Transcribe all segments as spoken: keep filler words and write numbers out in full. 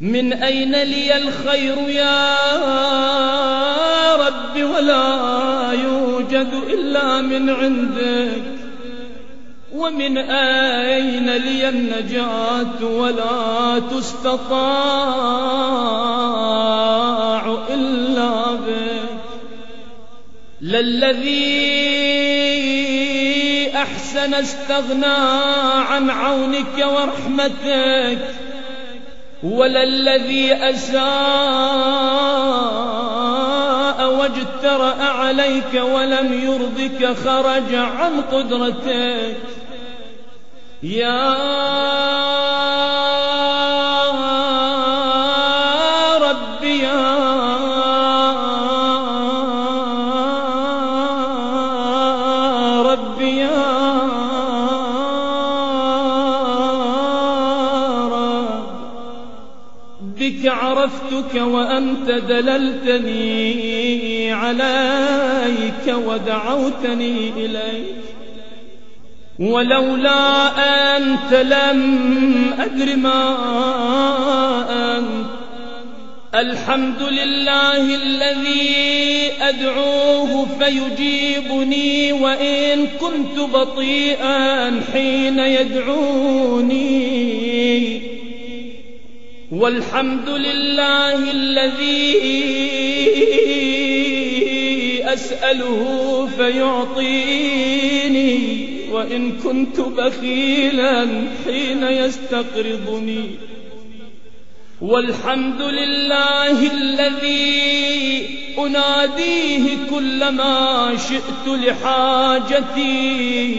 من أين لي الخير يا رب ولا يوجد إلا من عندك ومن أين لي النجاة ولا تستطاع إلا بك للذي أحسن استغنى عن عونك ورحمتك وللذي أساء واجترأ عليك ولم يرضك خرج عن قدرتك يا رب يا رب يا بك عرفتك وأنت دللتني عليك ودعوتني إليك ولولا أنت لم أدر ما أنت الحمد لله الذي أدعوه فيجيبني وإن كنت بطيئا حين يدعوني والحمد لله الذي أسأله فيعطيني وإن كنت بخيلا حين يستقرضني والحمد لله الذي أناديه كلما شئت لحاجتي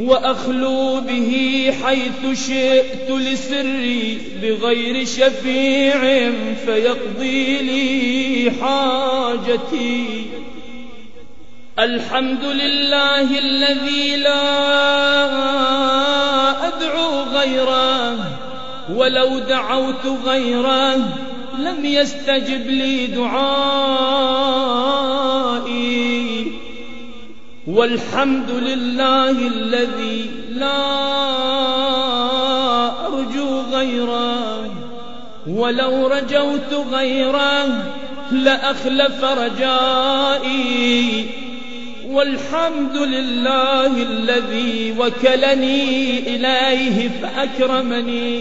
وأخلو به حيث شئت لسري بغير شفيع فيقضي لي حاجتي الحمد لله الذي لا أدعو غيره ولو دعوت غيره لم يستجب لي دعائي والحمد لله الذي لا أرجو غيره ولو رجوت غيره لأخلف رجائي والحمد لله الذي وكلني إليه فأكرمني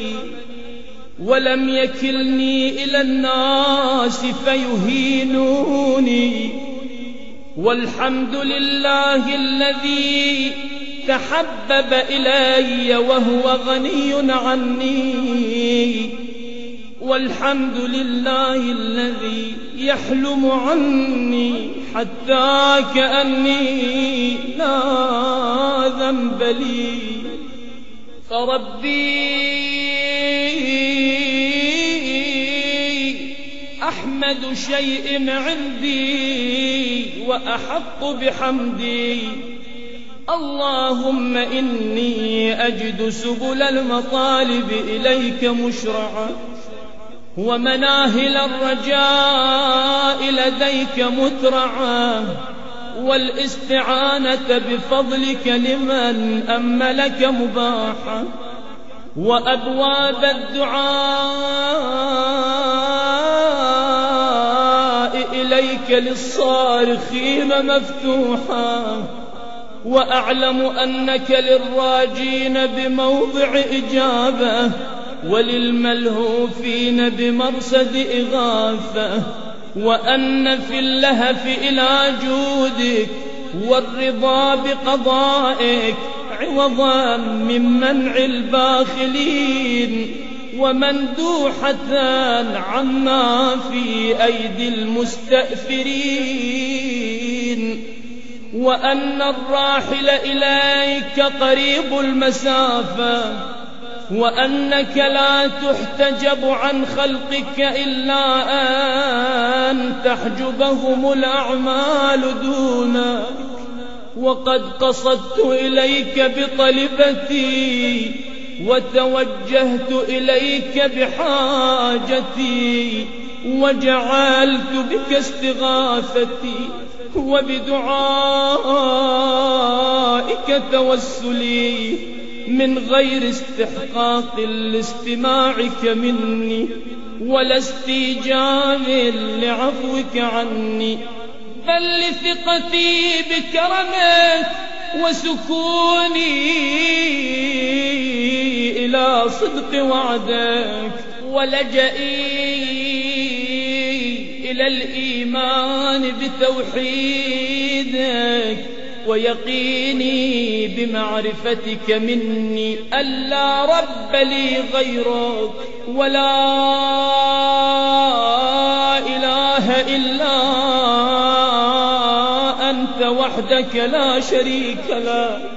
ولم يكلني إلى الناس فيهينوني والحمد لله الذي تحبب إلي وهو غني عني والحمد لله الذي يحلم عني حتى كأني لا ذنب لي فربي أحمد شيء عندي وأحق بحمدي اللهم إني أجد سبل المطالب إليك مشرعا ومناهل الرجاء لديك مترعا والاستعانة بفضلك لمن أملك مباحا وأبواب الدعاء إليك للصارخين مفتوحا وأعلم أنك للراجين بموضع إجابة وللملهوفين بمرصد إغاثة وأن في اللهف إلى جودك والرضا بقضائك عوضا من منع الباخلين ومندوحة عما في أيدي المستأثرين وأن الراحل إليك قريب المسافة وأنك لا تحتجب عن خلقك إلا أن تحجبهم الأعمال دونك وقد قصدت إليك بطلبتي وتوجهت إليك بحاجتي وجعلت بك استغاثتي وبدعائك توسلي من غير استحقاق لاستماعك مني ولا استيجاب لعفوك عني، بل لثقتي بكرمك وسكوني إلى صدق وعدك، ولجئي إلى الإيمان بتوحيدك ويقيني بمعرفتك مني ألا رب لي غيرك ولا إله إلا أنت وحدك لا شريك لك.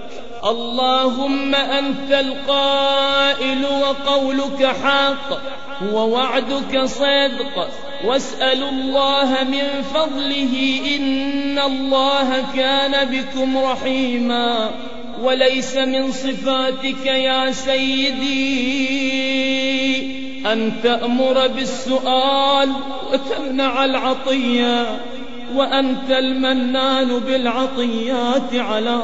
اللهم أنت القائل وقولك حق ووعدك صدق، واسأل الله من فضله إن الله كان بكم رحيما. وليس من صفاتك يا سيدي أن تأمر بالسؤال وتمنع العطية، وأنت المنان بالعطيات على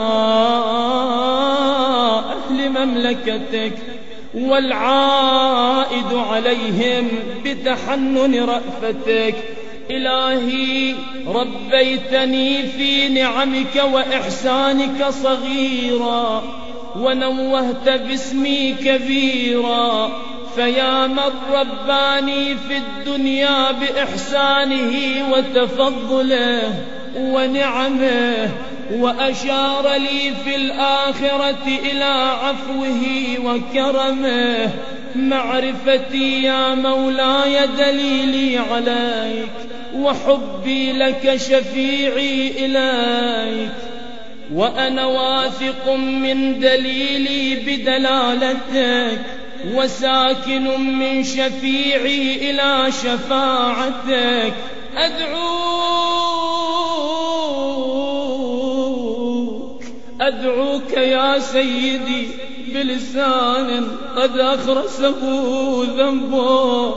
أهل مملكتك والعائد عليهم بتحنن رأفتك. إلهي ربيتني في نعمك وإحسانك صغيرا، ونوهت باسمي كبيرا، فيا من رباني في الدنيا بإحسانه وتفضله ونعمه، وأشار لي في الآخرة إلى عفوه وكرمه، معرفتي يا مولاي دليلي عليك، وحبي لك شفيعي إليك، وأنا واثق من دليلي بدلالتك، وساكن من شفيعي إلى شفاعتك. أدعوك أدعوك يا سيدي بلسان قد أخرسه ذنبه،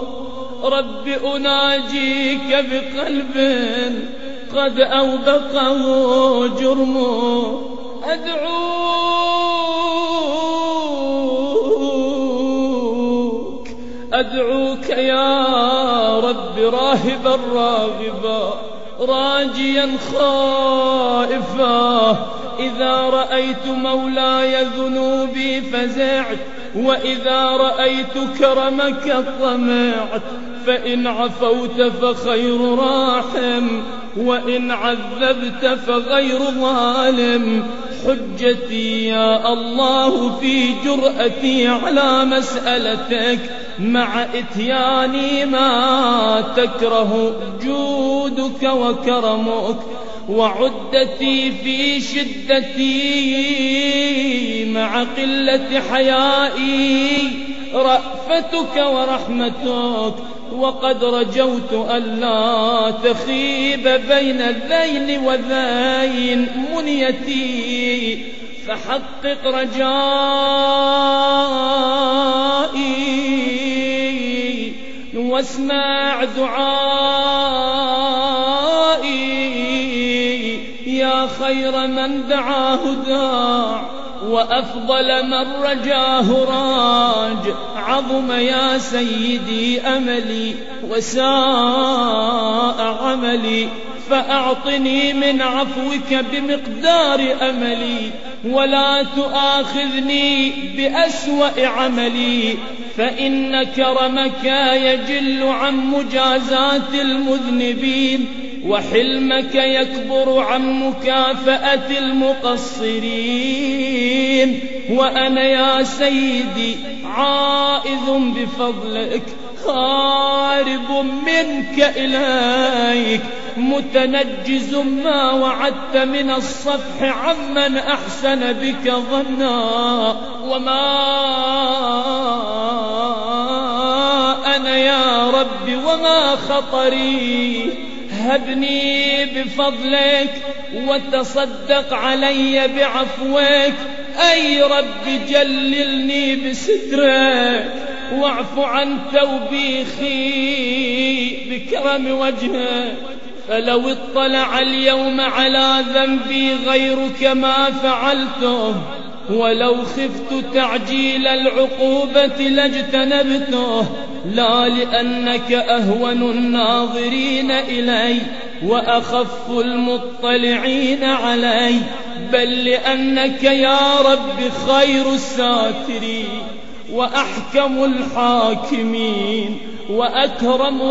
رب أناجيك بقلب قد أوبقه جرمه. أدعوك أدعوك يا رب راهبا راغبا، راجيا خائفا، إذا رأيت مولاي ذنوبي فزعت، وإذا رأيت كرمك طمعت، فإن عفوت فخير راحم، وإن عذبت فغير ظالم. حجتي يا الله في جرأتي على مسألتك، مع إتياني ما تكره جودك وكرمك، وعدتي في شدتي مع قلة حيائي رأفتك ورحمتك، وقد رجوت ألا تخيب بين الذيل وذين منيتي، فحقق رجائي واسمع دعائي، يا خير من دعاه داع وأفضل من رجاه راج. عظم يا سيدي أملي وساء عملي، فأعطني من عفوك بمقدار أملي، ولا تؤاخذني بأسوأ عملي، فإن كرمك يجل عن مجازات المذنبين، وحلمك يكبر عن مكافأة المقصرين. وأنا يا سيدي عائذ بفضلك، هارب منك إليك، متنجز ما وعدت من الصفح عمن أحسن بك ظنا. وما أنا يا رب وما خطري، هبني بفضلك وتصدق علي بعفوك. أي رب جللني بسترك، واعف عن توبيخي بكرم وجهك، فلو اطلع اليوم على ذنبي غيرك ما فعلته، ولو خفت تعجيل العقوبة لاجتنبته، لا لأنك أهون الناظرين إلي وأخف المطلعين علي، بل لأنك يا رب خير الساترين وأحكم الحاكمين وأكرم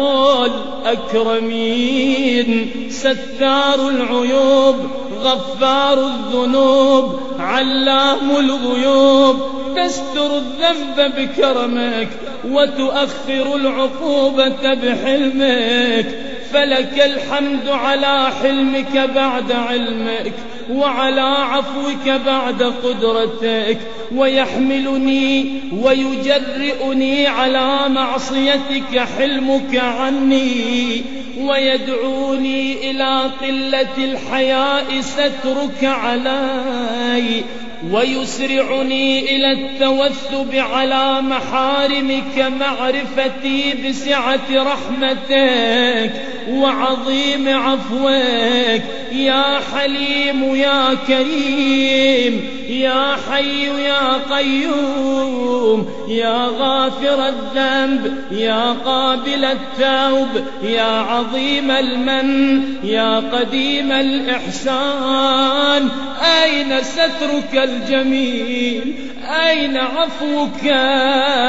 الأكرمين، ستار العيوب غفار الذنوب علام الغيوب، تستر الذنب بكرمك وتؤخر العقوبة بحلمك، فلك الحمد على حلمك بعد علمك وعلى عفوك بعد قدرتك، ويحملني ويجرئني على معصيتك حلمك عني، ويدعوني إلى قلة الحياء سترك علي، ويسرعني إلى التوثب على محارمك معرفتي بسعة رحمتك وعظيم عفوك، يا حليم يا كريم يا حي يا قيوم، يا غافر الذنب يا قابل التوب، يا عظيم المن يا قديم الإحسان، أين سترك الجميل؟ أين عفوك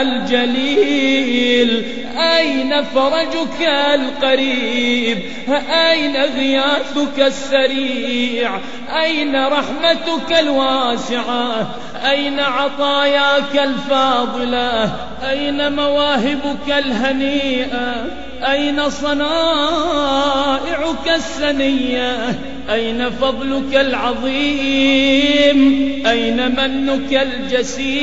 الجليل؟ أين فرجك القريب؟ أين غياثك السريع؟ أين رحمتك الواسعة؟ أين عطاياك الفاضلة؟ أين مواهبك الهنيئة؟ أين صنائعك السنية؟ أين فضلك العظيم؟ أين منك الجسيم؟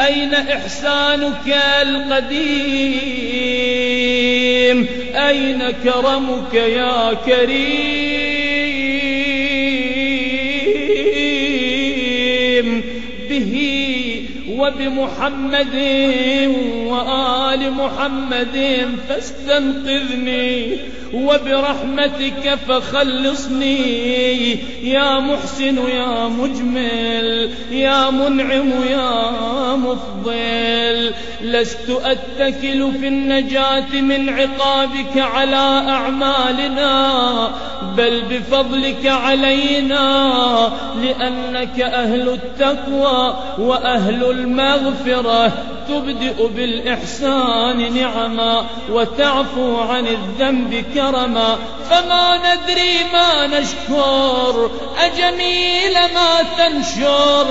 أين إحسانك القديم؟ أين كرمك يا كريم؟ به وبمحمد وآل محمد فاستنقذني، وبرحمتك فخلصني، يا محسن يا مجمل يا منعم يا مفضل، لست أتكل في النجاة من عقابك على أعمالنا، بل بفضلك علينا، لأنك أهل التقوى وأهل المغفرة، تبدئ بالإحسان نعما وتعفو عن الذنب كرما، فما ندري ما نشكر، أجميل ما تنشر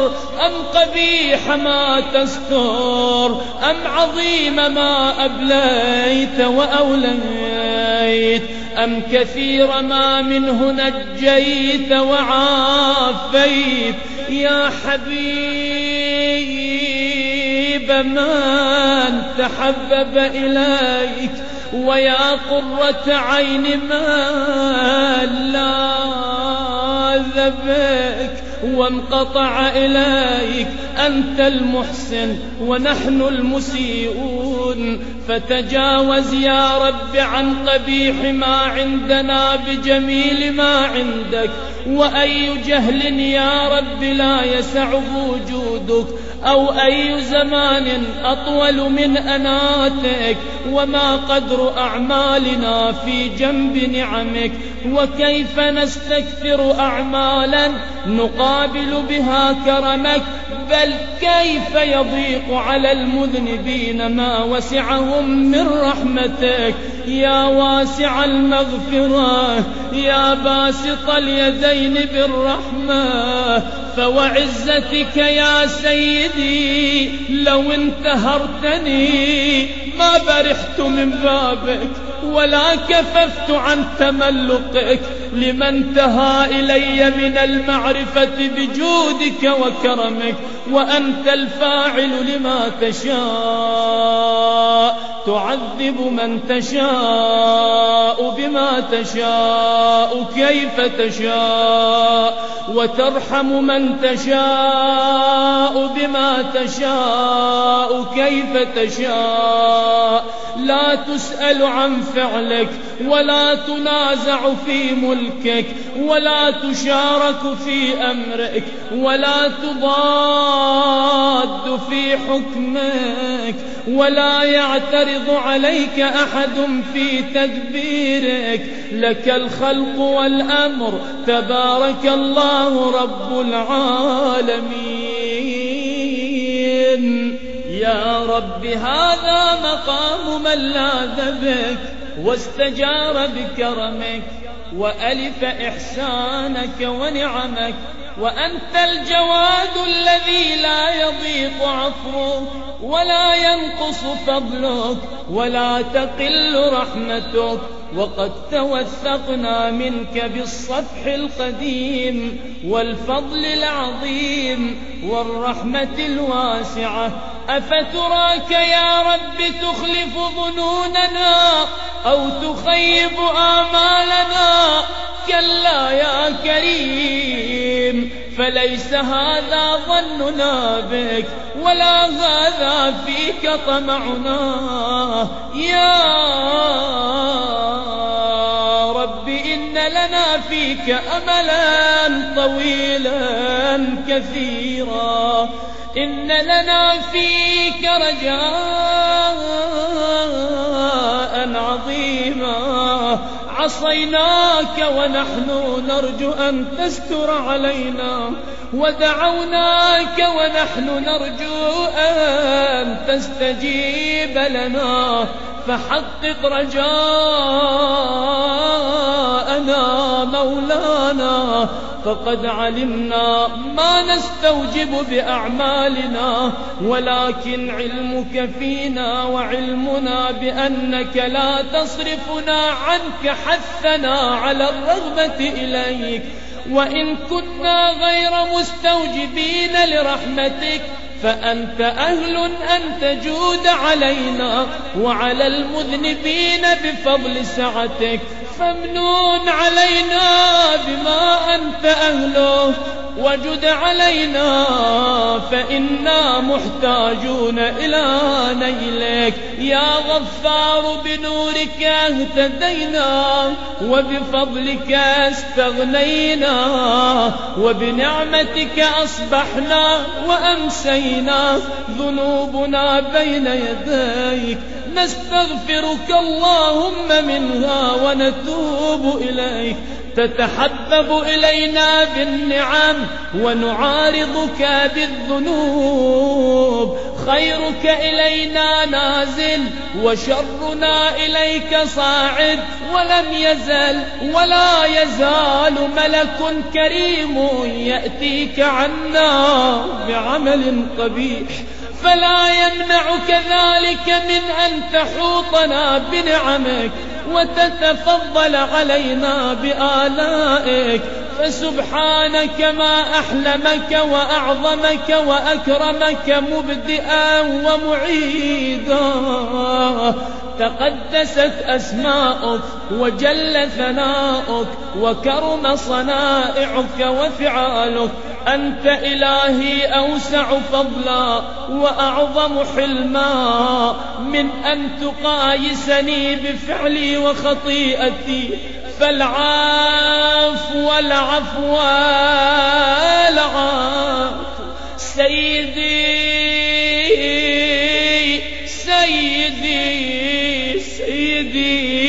أم قبيح ما تستر، أم عظيم ما أبليت وأوليت، أم كثير ما منه نجيت وعافيت، يا حبيب من تحبب إليك، ويا قرة عين من لاذ بك وانقطع إليك، أنت المحسن ونحن المسيئون، فتجاوز يا رب عن قبيح ما عندنا بجميل ما عندك، وأي جهل يا رب لا يسعه وجودك، أو أي زمان أطول من أناتك، وما قدر أعمالنا في جنب نعمك، وكيف نستكثر أعمالا نقابل بها كرمك، بل كيف يضيق على المذنبين ما وسعهم من رحمتك، يا واسع المغفرة يا باسط اليدين بالرحمة، فوعزتك يا سيدي لو انتهرتني ما برحت من بابك، ولا كففت عن تملقك لمن تهى إلي من المعرفة بجودك وكرمك، وأنت الفاعل لما تشاء، تعذب من تشاء بما تشاء كيف تشاء، وترحم من تشاء بما تشاء كيف تشاء، لا تسأل عن فعلك ولا تنازع في ملكك ولا تشارك في أمرك ولا تضاد في حكمك ولا يعترض عليك أحد في تدبيرك لك الخلق والأمر تبارك الله رب العالمين يا رب هذا مقام من لاذ بك واستجار بكرمك وألف إحسانك ونعمك وأنت الجواد الذي لا يضيق عفوك ولا ينقص فضلك ولا تقل رحمتك وقد توثقنا منك بالصفح القديم والفضل العظيم والرحمة الواسعة أفتراك يا رب تخلف ظنوننا أو تخيب آمالنا كلا يا كريم فليس هذا ظننا بك ولا هذا فيك طمعنا يا رب إن لنا فيك أملا طويلا كثيرا إن لنا فيك رجاء عظيما عصيناك ونحن نرجو أن تستر علينا ودعوناك ونحن نرجو أن تستجيب لنا فحقق رجاءنا مولانا فقد علمنا ما نستوجب بأعمالنا ولكن علمك فينا وعلمنا بأنك لا تصرفنا عنك حثنا على الرغبة إليك وإن كنا غير مستوجبين لرحمتك فأنت أهل أن تجود علينا وعلى المذنبين بفضل سعتك فامنون علينا بما أنت أهله وجد علينا فإنا محتاجون إلى نيلك يا غفار بنورك اهتدينا وبفضلك استغنينا وبنعمتك أصبحنا وأمسينا ذنوبنا بين يديك نستغفرك اللهم منها ونتوب إليك تتحبب إلينا بالنعم ونعارضك بالذنوب خيرك إلينا نازل وشرنا إليك صاعد ولم يزل ولا يزال ملك كريم يأتيك عنا بعمل قبيح فلا يمنعك ذلك من أن تحوطنا بنعمك وتتفضل علينا بآلائك فسبحانك ما أحلمك وأعظمك وأكرمك مبدئا ومعيدا تقدست أسماؤك وجل ثناؤك وكرم صنائعك وفعالك أنت إلهي أوسع فضلا وأعظم حلما من أن تقايسني بفعلي وخطيئتي فالعفو العفو العفو سيدي سيدي سيدي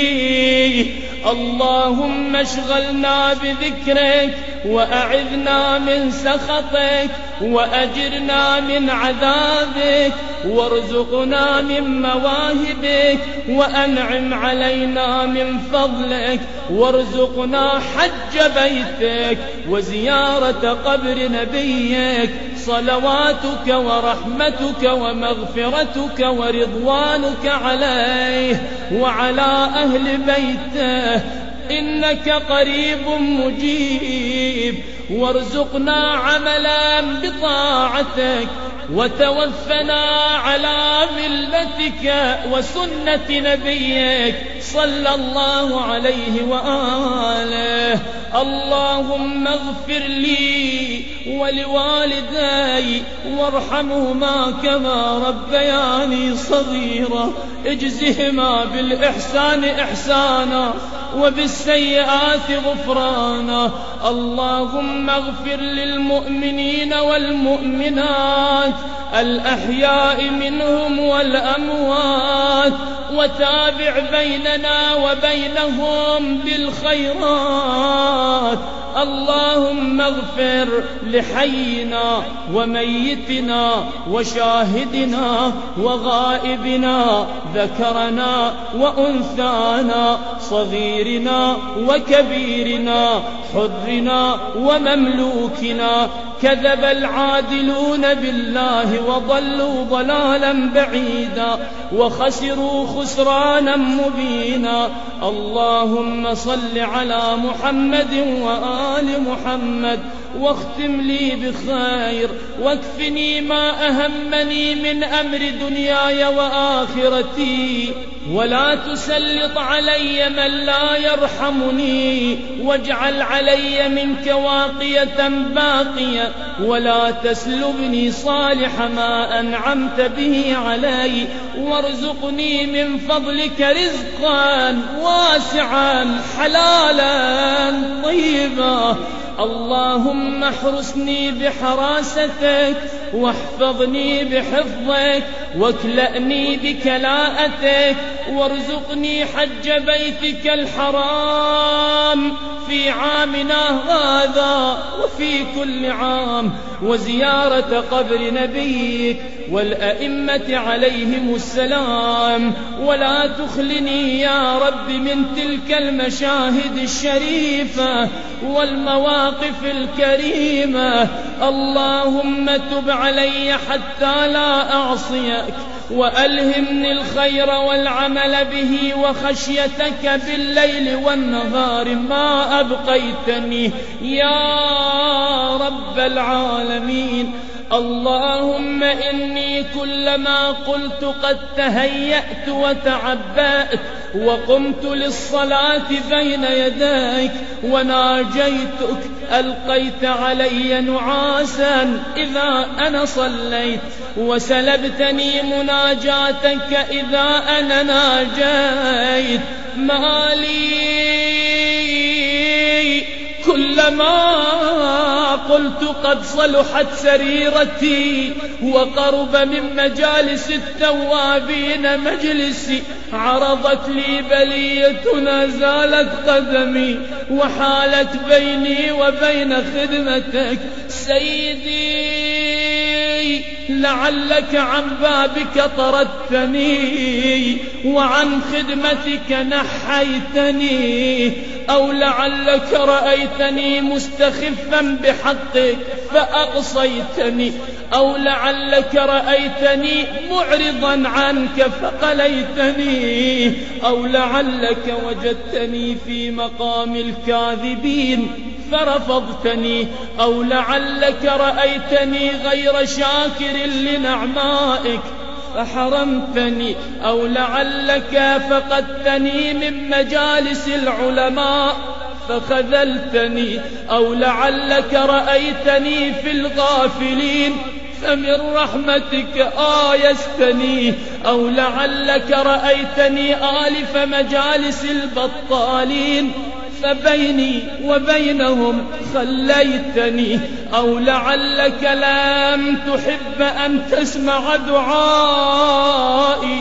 اللهم اشغلنا بذكرك وأعذنا من سخطك وأجرنا من عذابك وارزقنا من مواهبك وأنعم علينا من فضلك وارزقنا حج بيتك وزيارة قبر نبيك صلواتك ورحمتك ومغفرتك ورضوانك عليه وعلى أهل بيته إنك قريب مجيب وارزقنا عملا بطاعتك وتوفنا على ملتك وسنة نبيك صلى الله عليه وآله اللهم اغفر لي ولوالدي وارحمهما كما ربياني صغيرة، اجزهما بالإحسان إحسانا وبالسيئات غفرانا. اللهم اغفر للمؤمنين والمؤمنات الأحياء منهم والأموات، وتابع بيننا وبينهم بالخيرات. اللهم اغفر لحينا وميتنا وشاهدنا وغائبنا، ذكرنا وأنثانا، صغيرنا وكبيرنا، حرنا ومملوكنا. كذب العادلون بالله وضلوا ضلالا بعيدا وخسروا خسرانا مبينا. اللهم صل على محمد وآل محمد، واختم لي بخير، واكفني ما أهمني من أمر دنياي وآخرتي، ولا تسلط علي من لا يرحمني، واجعل علي منك واقية باقية، ولا تسلبني صالح ما أنعمت به علي، وارزقني من فضلك رزقا واسعا حلالا طيبا. اللهم احرسني بحراستك، واحفظني بحفظك، واكلأني بكلاءتك، وارزقني حج بيتك الحرام في عامنا هذا وفي كل عام، وزيارة قبر نبيك والأئمة عليهم السلام، ولا تخلني يا رب من تلك المشاهد الشريفة والمواقف الكريمة. اللهم تب علي حتى لا أعصيك، وألهمني الخير والعمل به، وخشيتك بالليل والنهار ما أبقيتني يا رب العالمين. اللهم إني كلما قلت قد تهيأت وتعبأت وقمت للصلاة بين يديك وناجيتك، ألقيت علي نعاسا إذا أنا صليت، وسلبتني مناجاتك إذا أنا ناجيت. ما لي كلما قلت قد صلحت سريرتي وقرب من مجالس التوابين مجلسي، عرضت لي بليتنا زالت قدمي وحالت بيني وبين خدمتك. سيدي لعلك عن بابك طردتني وعن خدمتك نحيتني، أو لعلك رأيتني مستخفا بحقك فأقصيتني، أو لعلك رأيتني معرضا عنك فقليتني، أو لعلك وجدتني في مقام الكاذبين فرفضتني، أو لعلك رأيتني غير شاكر لنعمائك فحرمتني، أو لعلك فقدتني من مجالس العلماء فخذلتني، أو لعلك رأيتني في الغافلين فمن رحمتك آيستني، أو لعلك رأيتني آلف مجالس البطالين فبيني وبينهم خليتني، أو لعلك لم تحب أن تسمع دعائي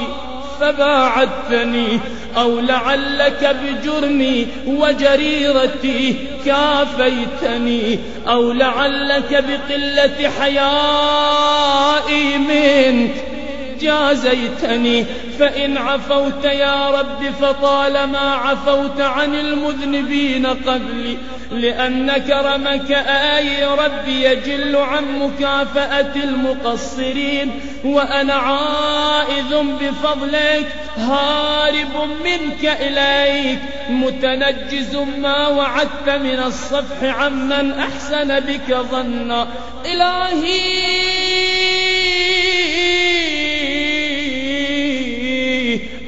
فباعدتني، أو لعلك بجرمي وجريرتي كافيتني، أو لعلك بقلة حيائي منك جازيتني. فإن عفوت يا رب فطالما عفوت عن المذنبين قبلي، لأن كرمك آي ربي يجل عن مكافأة المقصرين، وأنا عائذ بفضلك هارب منك إليك، متنجز ما وعدت من الصفح عمن أحسن بك ظنا. إلهي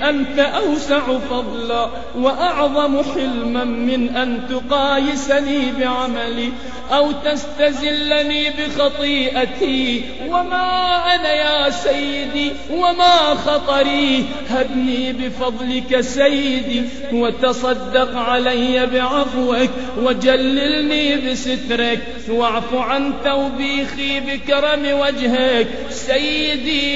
أنت أوسع فضلا وأعظم حلما من أن تقايسني بعملي أو تستزلني بخطيئتي. وما أنا يا سيدي وما خطري، هبني بفضلك سيدي وتصدق علي بعفوك وجللني بسترك واعف عن توبيخي بكرم وجهك. سيدي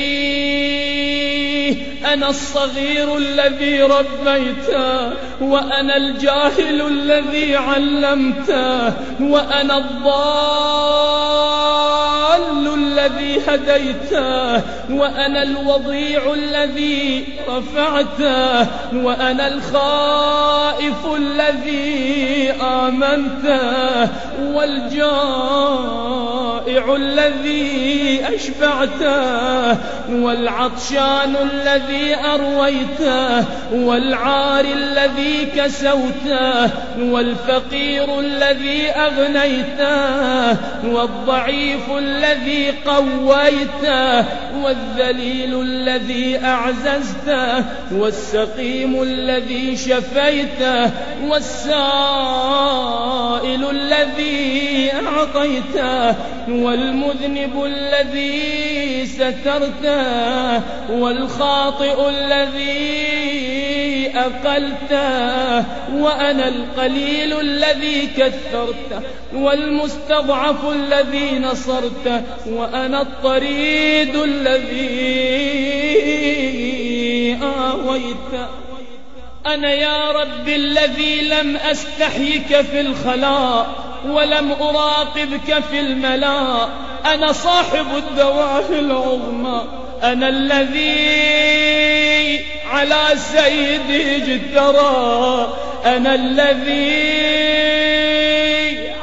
أنا الصغير الذي ربيته، وأنا الجاهل الذي علمته، وأنا الضال الذي هديته، وأنا الوضيع الذي رفعته، وأنا الخائف الذي آمنته، والجائع الذي أشبعته، والعطشان الذي أرويته، والعار الذي كسوته، والفقير الذي أغنيته، والضعيف الذي قويته، والذليل الذي أعززته، والسقيم الذي شفيته، والسائل الذي أعطيته، والمذنب الذي سترته، والخاطئ الذي أقلته، وأنا القليل الذي كثرته، والمستضعف الذي نصرته، وأنا الطريد الذي آويته. أنا يا رب الذي لم أستحيك في الخلاء ولم أراقبك في الملاء، أنا صاحب الدواهي العظمى، أنا الذي على سيدي اجترى، أنا الذي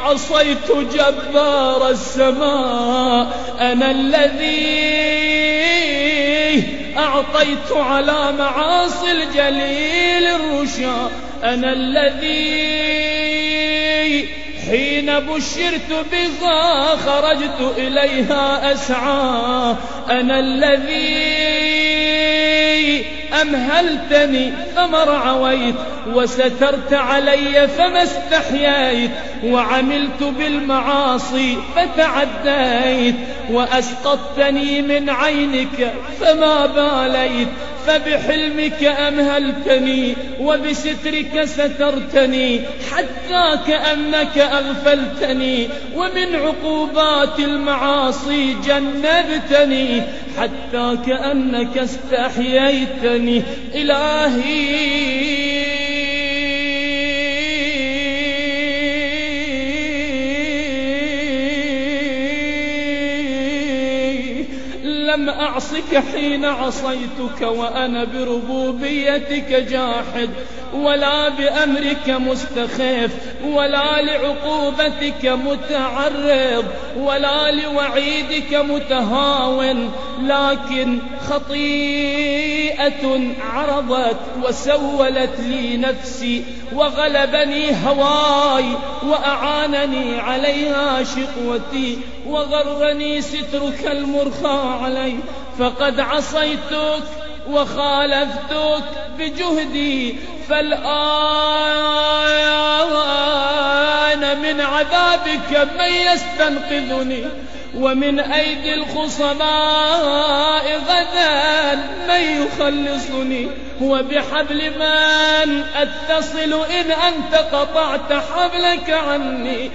عصيت جبار السماء، أنا الذي أعطيت على معاصي الجليل الرشا، أنا الذي حين بشرت بها خرجت إليها أسعى، أنا الذي أمهلتني فما رعويت، وسترت علي فما استحييت، وعملت بالمعاصي فتعديت، وأسقطتني من عينك فما باليت، فبحلمك أمهلتني وبسترك سترتني، حتى كأنك أغفلتني، ومن عقوبات المعاصي جنبتني، حتى كأنك استحييتني. إلهي لم أعصك حين عصيتك وأنا بربوبيتك جاحد، ولا بأمرك مستخف، ولا لعقوبتك متعرض، ولا لوعيدك متهاون، لكن خطيئة عرضت وسولت لي نفسي، وغلبني هواي، وأعانني عليها شقوتي، وغرني سترك المرخى علي، فقد عصيتك وخالفتك بجهدي، فالآن من عذابك من يستنقذني، ومن أيدي الخصماء غدا من يخلصني، وبحبل من أتصل إن أنت قطعت حبلك عني،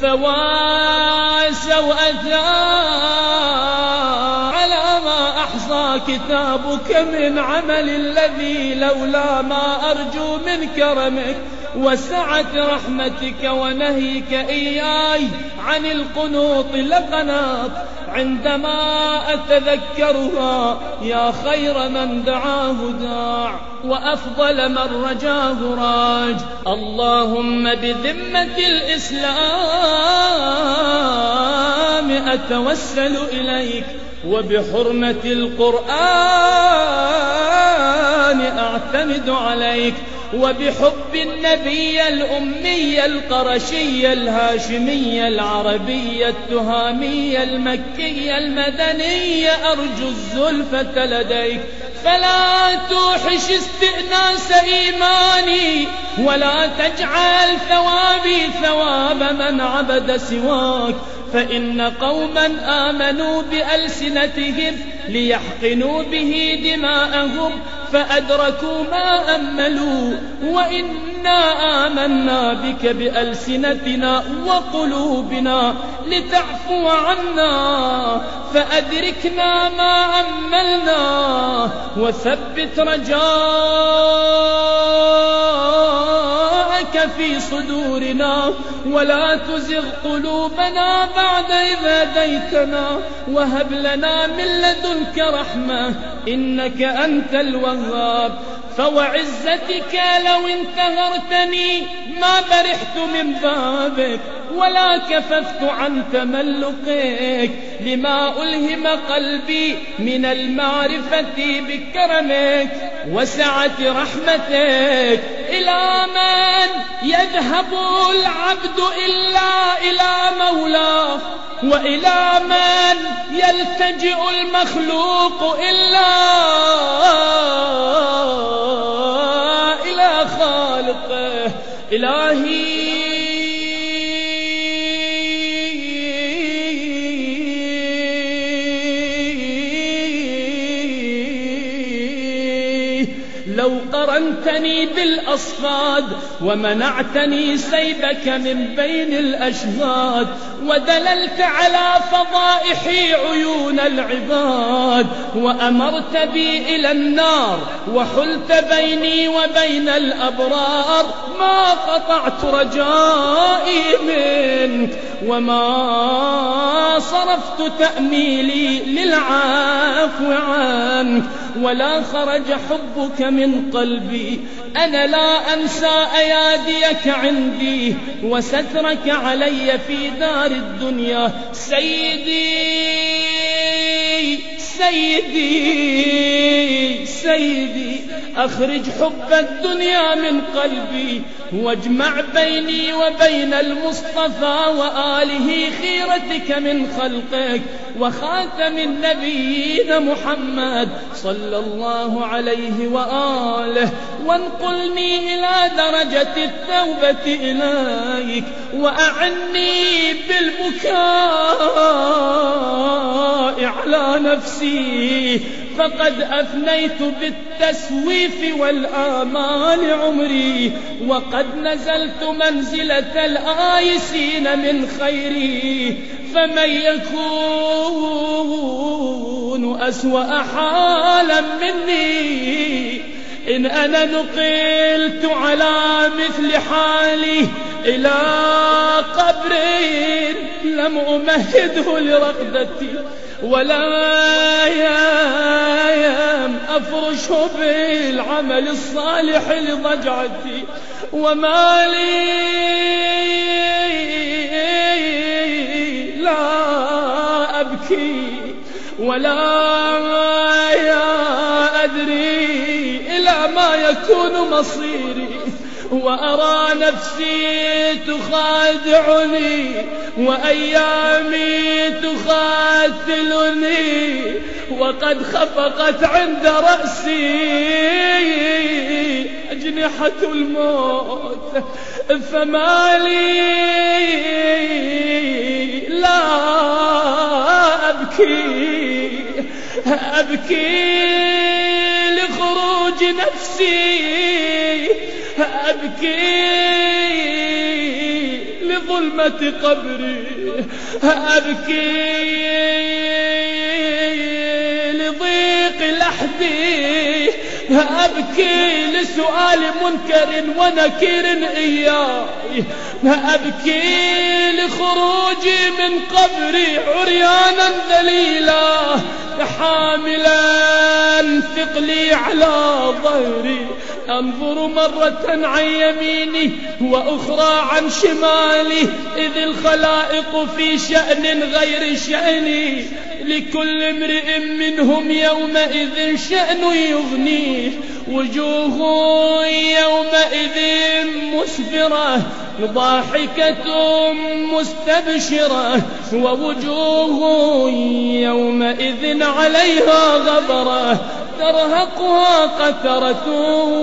فواسوا أثار على ما أحصى كتابك من عمل الذي لولا ما أرجو من كرمك وسعة رحمتك ونهيك إياي عن القنوط لقناط، عندما أتذكرها يا خير من دعاه داع وأفضل من رجاه راج. اللهم بذمة الإسلام أتوسل إليك، وبحرمة القرآن أعتمد عليك، وبحب النبي الأمي القرشي الهاشمي العربي التهامي المكي المدني أرجو الزلفة لديك، فلا توحش استئناس إيماني ولا تجعل ثوابي ثواب من عبد سواك فإن قوما آمنوا بألسنتهم ليحقنوا به دماءهم فأدركوا ما أملوا وإنا آمنا بك بألسنتنا وقلوبنا لتعفو عنا فأدركنا ما أملنا وثبت رجاءك في صدورنا ولا تزغ قلوبنا بعد إذ هديتنا وهب لنا من لدنك رحمة إنك أنت الوهاب فوعزتك لو انتهرتني ما برحت من بابك ولا كففت عن تملقك لما ألهم قلبي من المعرفة بكرمك وسعة رحمتك إلى من يذهب العبد إلا إلى مولاه وإلى من يلتجئ المخلوق إلا إلى خالقه إلهي لو قرنتني بالأصفاد ومنعتني سيبك من بين الأشهاد ودللت على فضائحي عيون العباد وأمرت بي إلى النار وحلت بيني وبين الأبرار ما قطعت رجائي منك وما صرفت تأميلي للعفو عنك ولا خرج حبك من قلبي أنا لا أنسى أياديك عندي وسترك علي في دار الدنيا سيدي سيدي سيدي أخرج حب الدنيا من قلبي واجمع بيني وبين المصطفى وآله خيرتك من خلقك وخاتم النبيين محمد صلى الله عليه وآله وانقلني إلى درجة التوبة إليك وأعني بالبكاء على نفسي فقد أفنيت بالتسويف والآمال عمري وقد نزلت منزلة الآيسين من خيري فمن يكون أسوأ حالا مني إن أنا نقلت على مثل حالي إلى قبر لم أمهده لرقدتي ولا أيام أفرشه بالعمل الصالح لضجعتي وما لي لا أبكي ولا يا أدري إلى ما يكون مصيري وأرى نفسي تخادعني وأيامي تخاتلني وقد خفقت عند رأسي أجنحة الموت فما لي لا أبكي أبكي لخروج نفسي أبكي لظلمة قبري أبكي لضيق لحدي أبكي لسؤال منكر ونكير إياي أبكي لخروجي من قبري عريانا ذليلا حاملا ثقلي على ظهري أنظر مرة عن يميني وأخرى عن شمالي إذ الخلائق في شأن غير شأني لكل امرئ منهم يومئذ شأن يغنيه وجوه يومئذ مسفرة ضاحكة مستبشرة ووجوه يومئذ عليها غبرة ترهقها قترة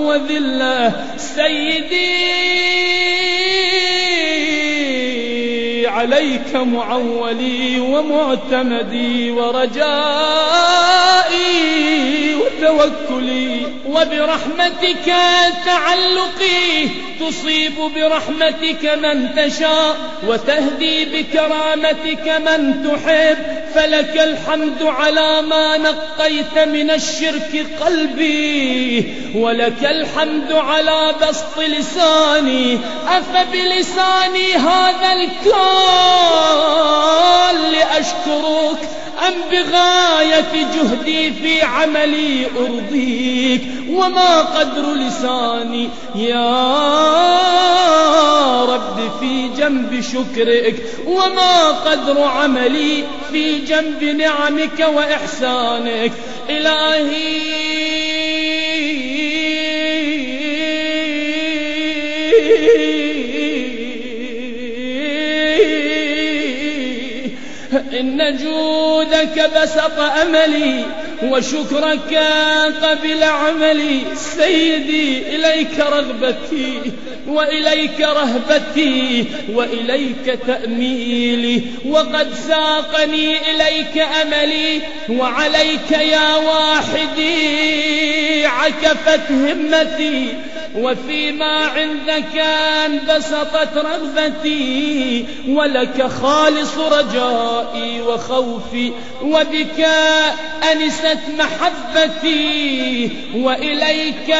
وذلة سيدي عليك معولي ومعتمدي ورجائي وتوكلي وبرحمتك تعلقي تصيب برحمتك من تشاء وتهدي بكرامتك من تحب فلك الحمد على ما نقيت من الشرك قلبي ولك الحمد على بسط لساني أفبلساني هذا الكال أشكرك أم بغاية جهدي في عملي أرضيك وما قدر لساني يا رب في جنب شكرك وما قدر عملي في جنب نعمك وإحسانك إلهي إن جودك بسط أملي وشكرك قبل عملي سيدي إليك رغبتي وإليك رهبتي وإليك تأميلي وقد ساقني إليك أملي وعليك يا واحدي عكفت همتي وفيما عندك انبسطت رغبتي ولك خالص رجائي وخوفي وبك أنست محبتي وإليك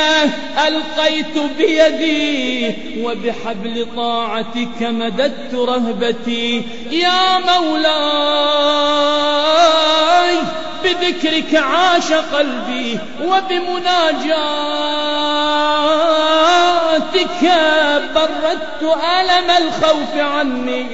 ألقيت بيدي وبحبل طاعتك مددت رهبتي يا مولاي بذكرك عاش قلبي وبمناجاتك بردت ألم الخوف عني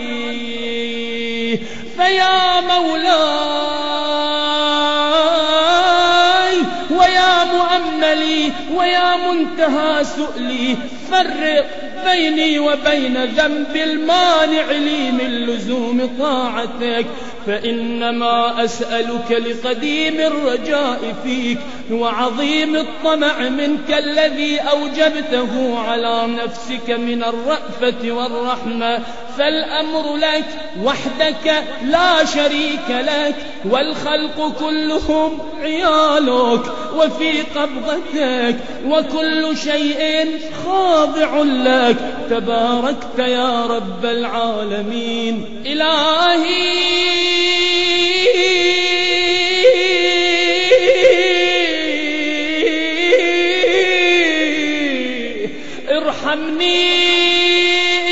فيا مولاي ويا مؤملي ويا منتهى سؤلي فرق بيني وبين ذنب المانع لي من لزوم طاعتك فإنما أسألك لقديم الرجاء فيك وعظيم الطمع منك الذي أوجبته على نفسك من الرأفة والرحمة فالأمر لك وحدك لا شريك لك والخلق كلهم عيالك وفي قبضتك وكل شيء خاضع لك تباركت يا رب العالمين إلهي ارحمني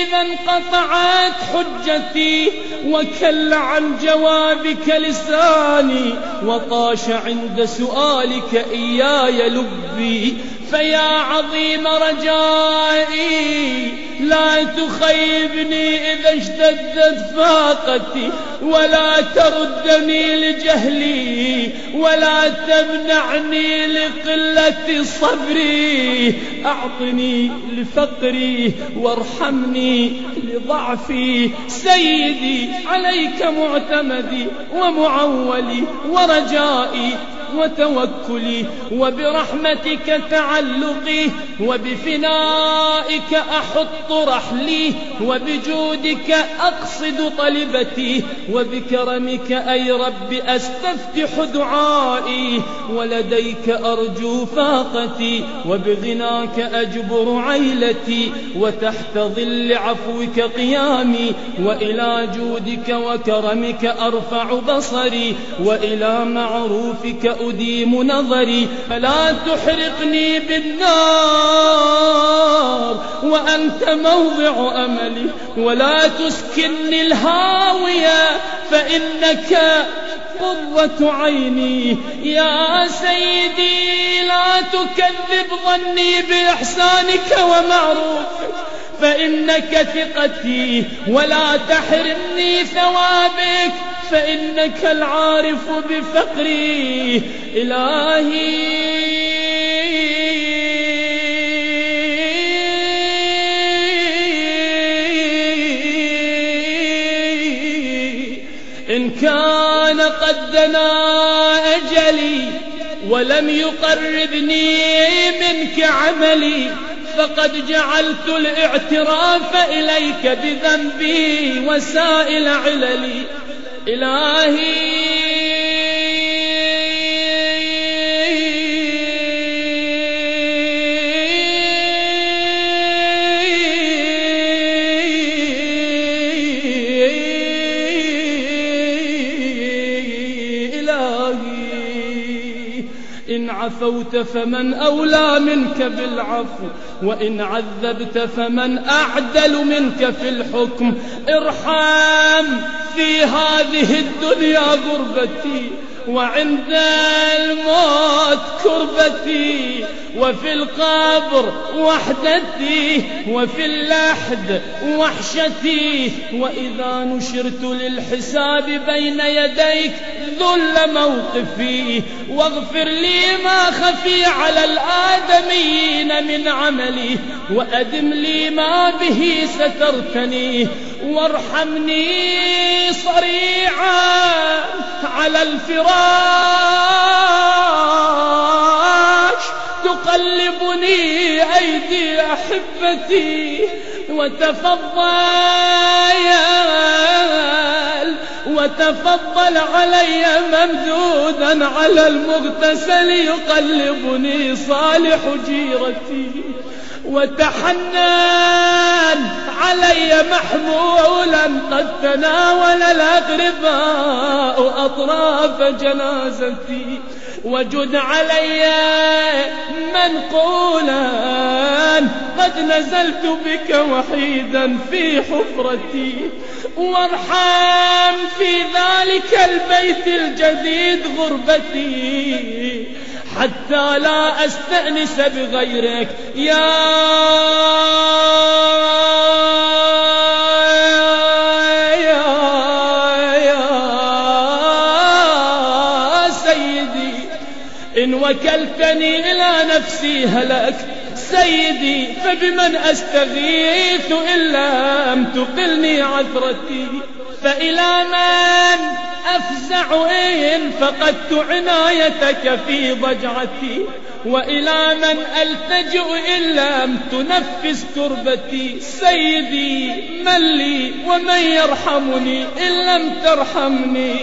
إذا انقطعت حجتي وكل عن جوابك لساني وطاش عند سؤالك إياي لبي فيا عظيم رجائي لا تخيبني إذا اشتدت فاقتي ولا تردني لجهلي ولا تمنعني لقلة صبري أعطني لفقري وارحمني لضعفي سيدي عليك معتمدي ومعولي ورجائي وتوكلي وبرحمتك تعلقي وبفنائك أحط رحلي وبجودك أقصد طلبتي وبكرمك أي رب أستفتح دعائي ولديك أرجو فاقتي وبغناك أجبر عيلتي وتحت ظل عفوك قيامي وإلى جودك وكرمك أرفع بصري وإلى معروفك أديم نظري فلا تحرقني بالنار وأنت موضع أملي ولا تسكنني الهاوية فإنك قرة عيني يا سيدي لا تكذب ظني بإحسانك ومعروفك فإنك ثقتي ولا تحرمني ثوابك فإنك العارف بفقري إلهي إن كان قد دنا أجلي ولم يقربني منك عملي فقد جعلت الاعتراف إليك بذنبي وسائل عللي. إلهي إلهي إن عفوت فمن أولى منك بالعفو وإن عذبت فمن أعدل منك في الحكم. ارحم في هذه الدنيا غربتي وعند الموت كربتي وفي القبر وحدتي وفي اللحد وحشتي وإذا نشرت للحساب بين يديك ذل موقفي واغفر لي ما خفي على الآدميين من عملي وأدم لي ما به سترتني وارحمني صريعا على الفراش تقلبني أيدي أحبتي وتفضل وتفضل علي ممدودا على المغتسل يقلبني صالح جيرتي وتحنان علي محمولا قد تناول الأقرباء أطراف جنازتي وجد علي منقولا قد نزلت بك وحيدا في حفرتي وارحم في ذلك البيت الجديد غربتي حتى لا أستأنس بغيرك يا يا يا سيدي إن وكلتني إلى نفسي هلك سيدي فبمن أستغيث إلا أن تقلني عثرتي فإلى من أفزع إن فقدت عنايتك في ضجعتي وإلى من ألتجئ إن لم تنفس كربتي سيدي من لي ومن يرحمني إن لم ترحمني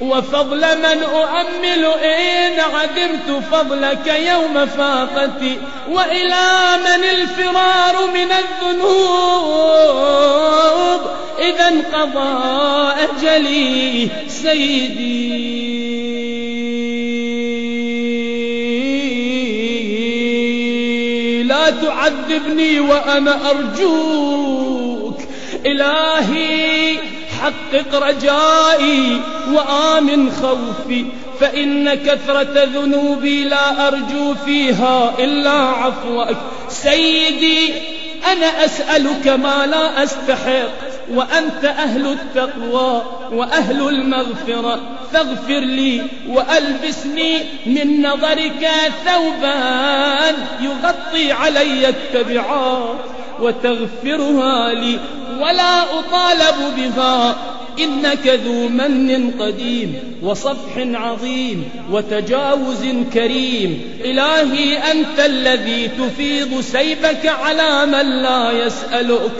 وفضل من أؤمل إن عدمت فضلك يوم فاقتي وإلى من الفرار من الذنوب إذا انقضى أجلي سيدي. لا تعذبني وأنا أرجوك إلهي حقق رجائي وآمن خوفي فإن كثرة ذنوبي لا أرجو فيها إلا عفوك سيدي. أنا أسألك ما لا أستحق وأنت أهل التقوى وأهل المغفرة فاغفر لي وألبسني من نظرك ثوبا يغطي علي التبعات وتغفرها لي ولا أطالب بها إنك ذو من قديم وصفح عظيم وتجاوز كريم. إلهي أنت الذي تفيض سيبك على من لا يسألك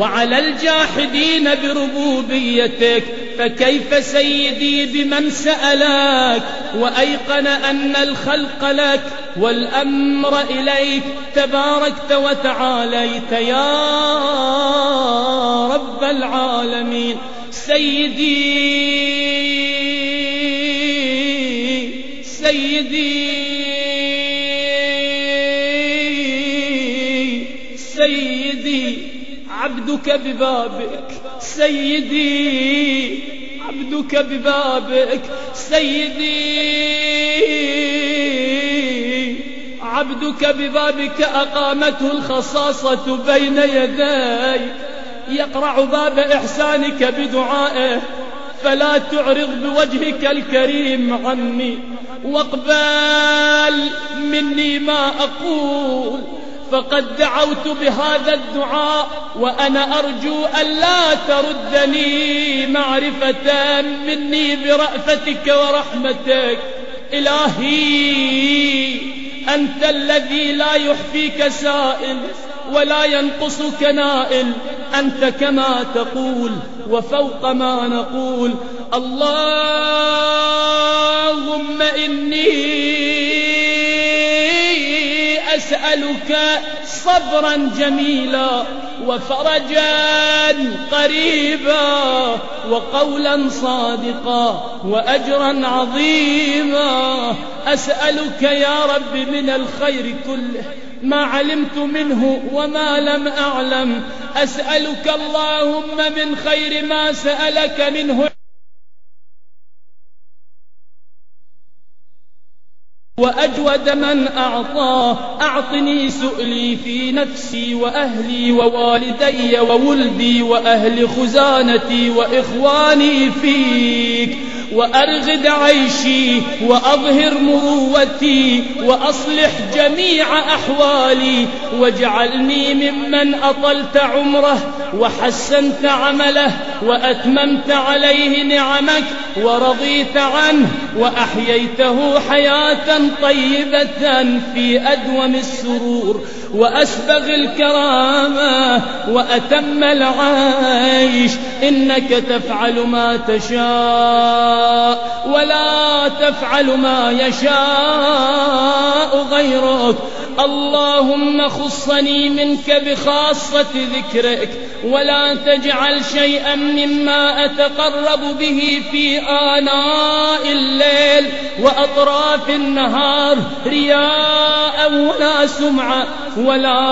وعلى الجاحدين بربوبيتك فكيف سيدي بمن سألك وأيقن أن الخلق لك والأمر إليك تباركت وتعاليت يا رب العالمين سيدي سيدي سيدي عبدك ببابك سيدي عبدك ببابك سيدي عبدك ببابك أقامته الخصاصة بين يديك يقرع باب إحسانك بدعائه فلا تعرض بوجهك الكريم عني واقبل مني ما أقول فقد دعوت بهذا الدعاء وأنا أرجو ألا تردني معرفة مني برأفتك ورحمتك. إلهي أنت الذي لا يحفيك سائل ولا ينقصك نائل، أنت كما تقول وفوق ما نقول. اللهم إني أسألك صبرا جميلا وفرجا قريبا وقولا صادقا وأجرا عظيما. أسألك يا رب من الخير كله ما علمت منه وما لم أعلم. أسألك اللهم من خير ما سألك منه وأجود من أعطاه. أعطني سؤلي في نفسي وأهلي ووالدي وولدي وأهل خزانتي وإخواني فيك، وأرغد عيشي وأظهر مروتي وأصلح جميع أحوالي، واجعلني ممن أطلت عمره وحسنت عمله وأتممت عليه نعمك ورضيت عنه وأحييته حياة طيبة في أدوم السرور وأسبغ الكرامة وأتم العيش. إنك تفعل ما تشاء ولا تفعل ما يشاء غيرك. اللهم خصني منك بخاصة ذكرك، ولا تجعل شيئا مما أتقرب به في آناء الليل وأطراف النهار رياء ولا سمعة ولا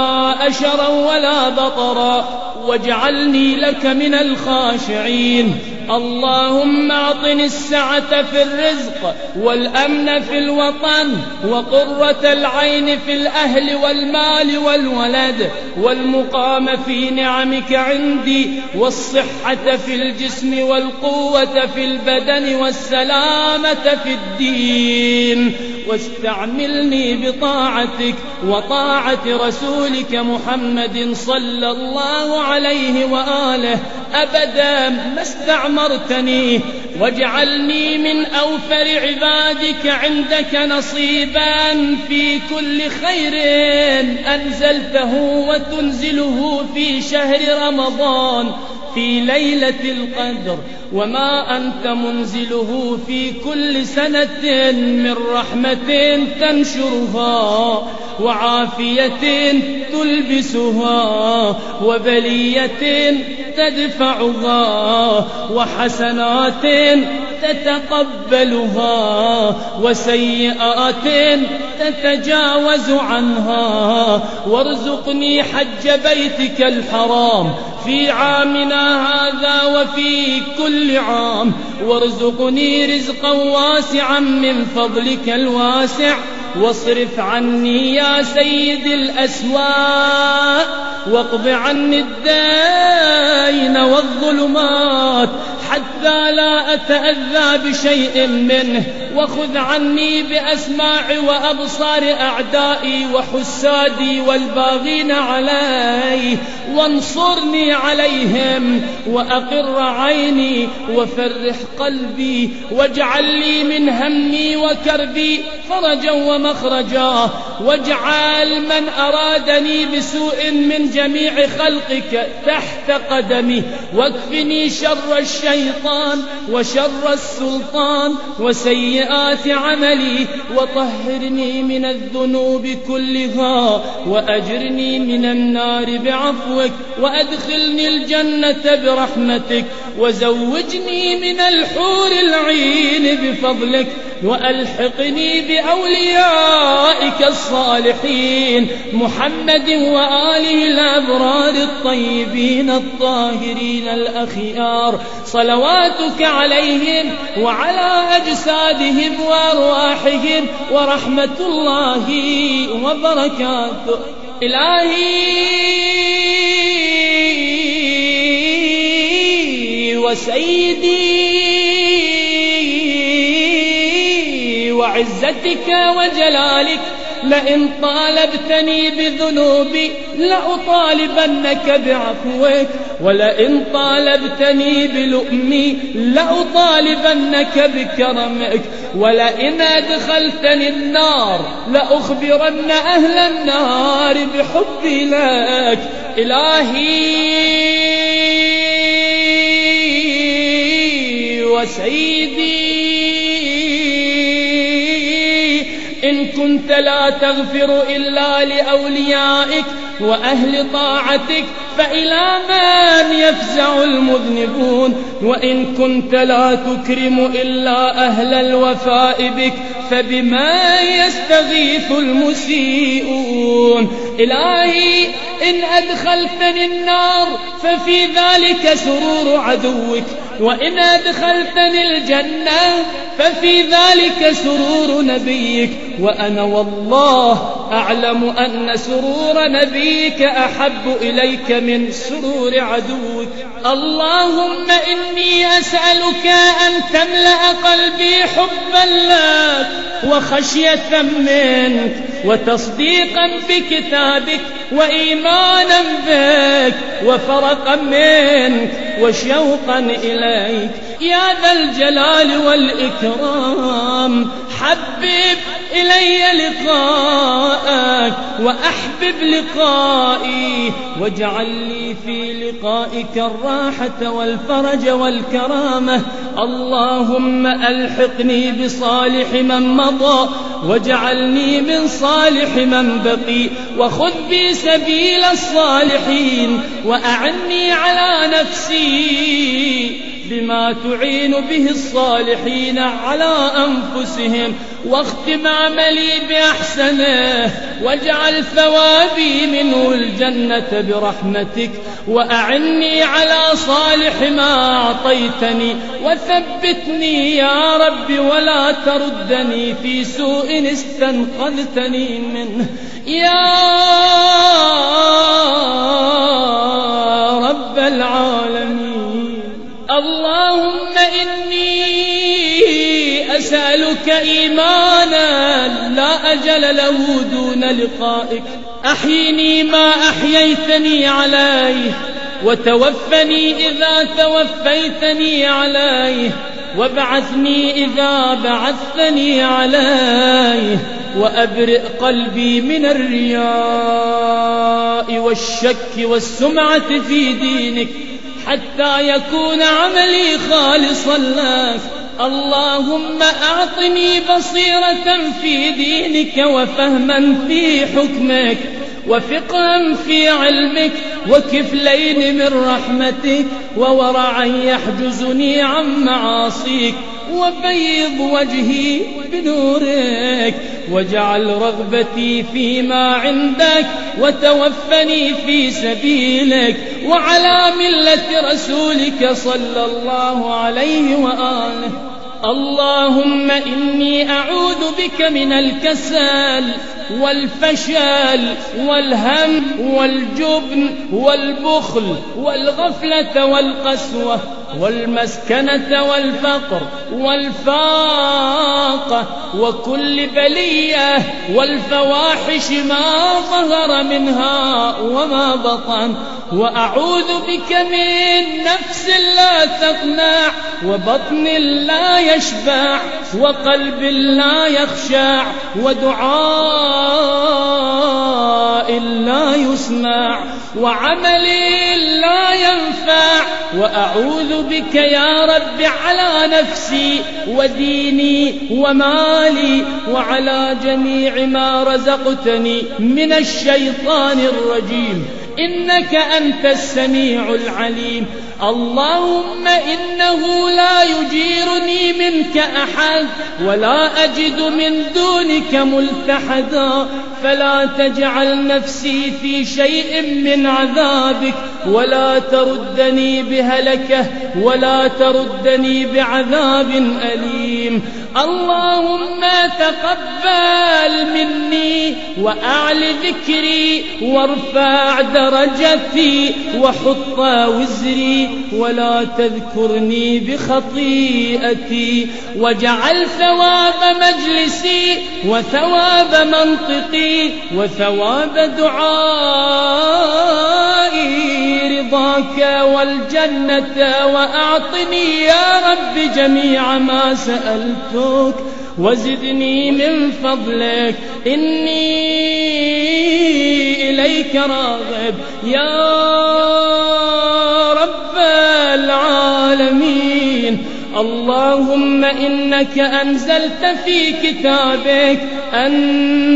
أشرا ولا بطرا، واجعلني لك من الخاشعين. اللهم أعطني السعة في الرزق والأمن في الوطن وقرة العين في الأهل والمال والولد، والمقام في نعمك عندي، والصحة في الجسم والقوة في البدن والسلامة في الدين. واستعملني بطاعتك وطاعة رسولك محمد صلى الله عليه وآله أبدا ما استعمرتني، واجعلني من أوفر عبادك عندك نصيبا في كل خير أنزلته وتنزله في شهر رمضان في ليلة القدر، وما أنت منزله في كل سنة من رحمة تنشرها وعافية تلبسها وبلية تدفعها وحسنات تتقبلها وسيئات تتجاوز عنها، وارزقني حج بيتك الحرام في عامنا هذا وفي كل عام، وارزقني رزقا واسعا من فضلك الواسع، واصرف عني يا سيد الأسواق، واقض عني الدين والظلمات حتى لا أتأذى بشيء منه، وخذ عني بأسماع وأبصار أعدائي وحسادي والباغين علي، وانصرني عليهم، وأقر عيني وفرح قلبي، واجعل لي من همي وكربي فرجا ومخرجا، واجعل من أرادني بسوء من جميع خلقك تحت قدمي، واكفني شر الشيطان وشر السلطان وسيئ عملي، وطهرني من الذنوب كلها، وأجرني من النار بعفوك، وأدخلني الجنة برحمتك، وزوجني من الحور العين بفضلك، وألحقني بأوليائك الصالحين محمد وآله الأبرار الطيبين الطاهرين الأخيار، صلواتك عليهم وعلى أجسادهم وأرواحهم ورحمة الله وبركاته. إلهي وسيدي وعزتك وجلالك لئن طالبتني بذنوبي لأطالبنك بعفوك ولئن طالبتني بلؤمي لأطالبنك بكرمك ولئن أدخلتني النار لأخبرن أهل النار بحبي لك. إلهي وسيدي إن كنت لا تغفر إلا لأوليائك وأهل طاعتك فإلى من يفزع المذنبون وإن كنت لا تكرم إلا أهل الوفاء بك فبما يستغيث المسيئون. إلهي إن أدخلتني النار ففي ذلك سرور عدوك وإن أدخلتني الجنة ففي ذلك سرور نبيك وأنا والله أعلم أن سرور نبيك أحب إليك من سرور عدوك. اللهم إني أسألك أن تملأ قلبي حبا لك وخشية منك وتصديقا بكتابك وإيمانا بك وفرقا منك وشوقا إليك يا ذا الجلال والإكرام. حبب إلي لقاءك وأحبب لقائي واجعل لي في لقائك الراحة والفرج والكرامة. اللهم ألحقني بصالح من مضى واجعلني من صالح من بقي وخذ بي سبيل الصالحين وأعني على نفسي بما تعين به الصالحين على أنفسهم واختم عملي بأحسنه واجعل ثوابي منه الجنة برحمتك وأعني على صالح ما أعطيتني وثبتني يا رب ولا تردني في سوء استنقذتني منه يا رب العالمين. اللهم إني أسألك إيمانا لا أجل له دون لقائك أحيني ما أحييتني عليه وتوفني إذا توفيتني عليه وابعثني إذا بعثتني عليه وأبرئ قلبي من الرياء والشك والسمعة في دينك حتى يكون عملي خالصا لك. اللهم أعطني بصيرة في دينك وفهما في حكمك وفقها في علمك وكفلين من رحمتك وورعا يحجزني عن معاصيك وبيض وجهي بنورك واجعل رغبتي فيما عندك وتوفني في سبيلك وعلى ملة رسولك صلى الله عليه وآله. اللهم إني أعوذ بك من الكسل والفشل والهم والجبن والبخل والغفلة والقسوة والمسكنة والفقر والفاقة وكل بلية والفواحش ما ظهر منها وما بطن وأعوذ بك من نفس لا تقنع وبطن لا يشبع وقلب لا يخشع ودعاء لا يسمع وعمل لا ينفع وأعوذ بك يا رب على نفسي وديني ومالي وعلى جميع ما رزقتني من الشيطان الرجيم إنك أنت السميع العليم. اللهم إنه لا يجيرني منك أحد ولا أجد من دونك ملتحدا فلا تجعل نفسي في شيء من عذابك ولا تردني بهلكة ولا تردني بعذاب أليم. اللهم تقبل مني وأعل ذكري وارفع درجتي وحط وزري ولا تذكرني بخطيئتي واجعل ثواب مجلسي وثواب منطقي وثواب دعائي رضاك والجنة وأعطني يا رب جميع ما سألتك وزدني من فضلك إني إليك راغب يا رب العالمين. اللهم إنك أنزلت في كتابك أن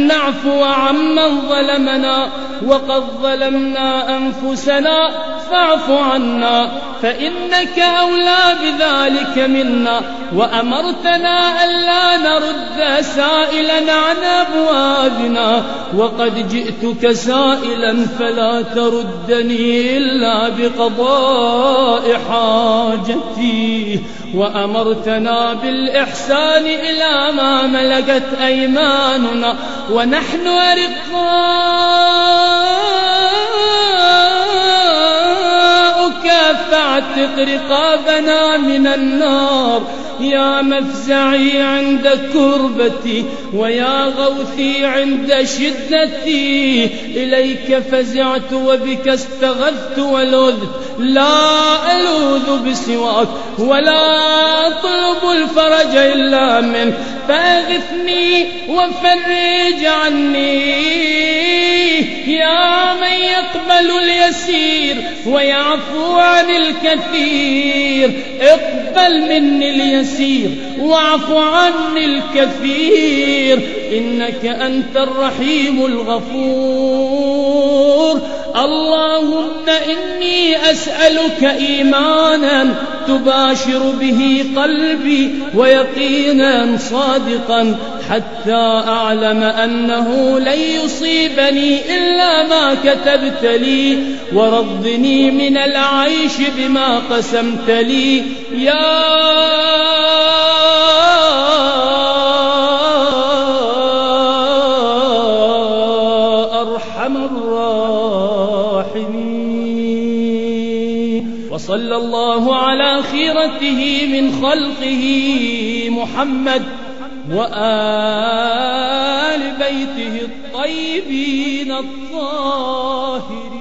نعفو عمن ظلمنا وقد ظلمنا أنفسنا فاعف عنا فإنك أولى بذلك منا وأمرتنا ألا نرد سائلا عن أبوابنا وقد جئتك سائلا فلا تردني إلا بقضاء حاجتي وأمرتنا بالإحسان إلى ما ملكت أيماننا ونحن رقاؤك فاعتق رقابنا من النار يا مفزعي عند كربتي ويا غوثي عند شدتي إليك فزعت وبك استغثت ولذت لا ألوذ بسواك ولا أطلب الفرج إلا منك فأغثني وفرج عني يا من يقبل اليسير ويعفو عن الكثير اقبل مني اليسير واعف عني الكثير إنك أنت الرحيم الغفور. اللهم إني أسألك إيمانا تباشر به قلبي ويقينا صادقا حتى أعلم أنه لن يصيبني إلا ما كتبت لي ورضني من العيش بما قسمت لي يا أرحم الراحمين. وصلى الله على خيرته من خلقه محمد وآل بيته الطيبين الطاهرين.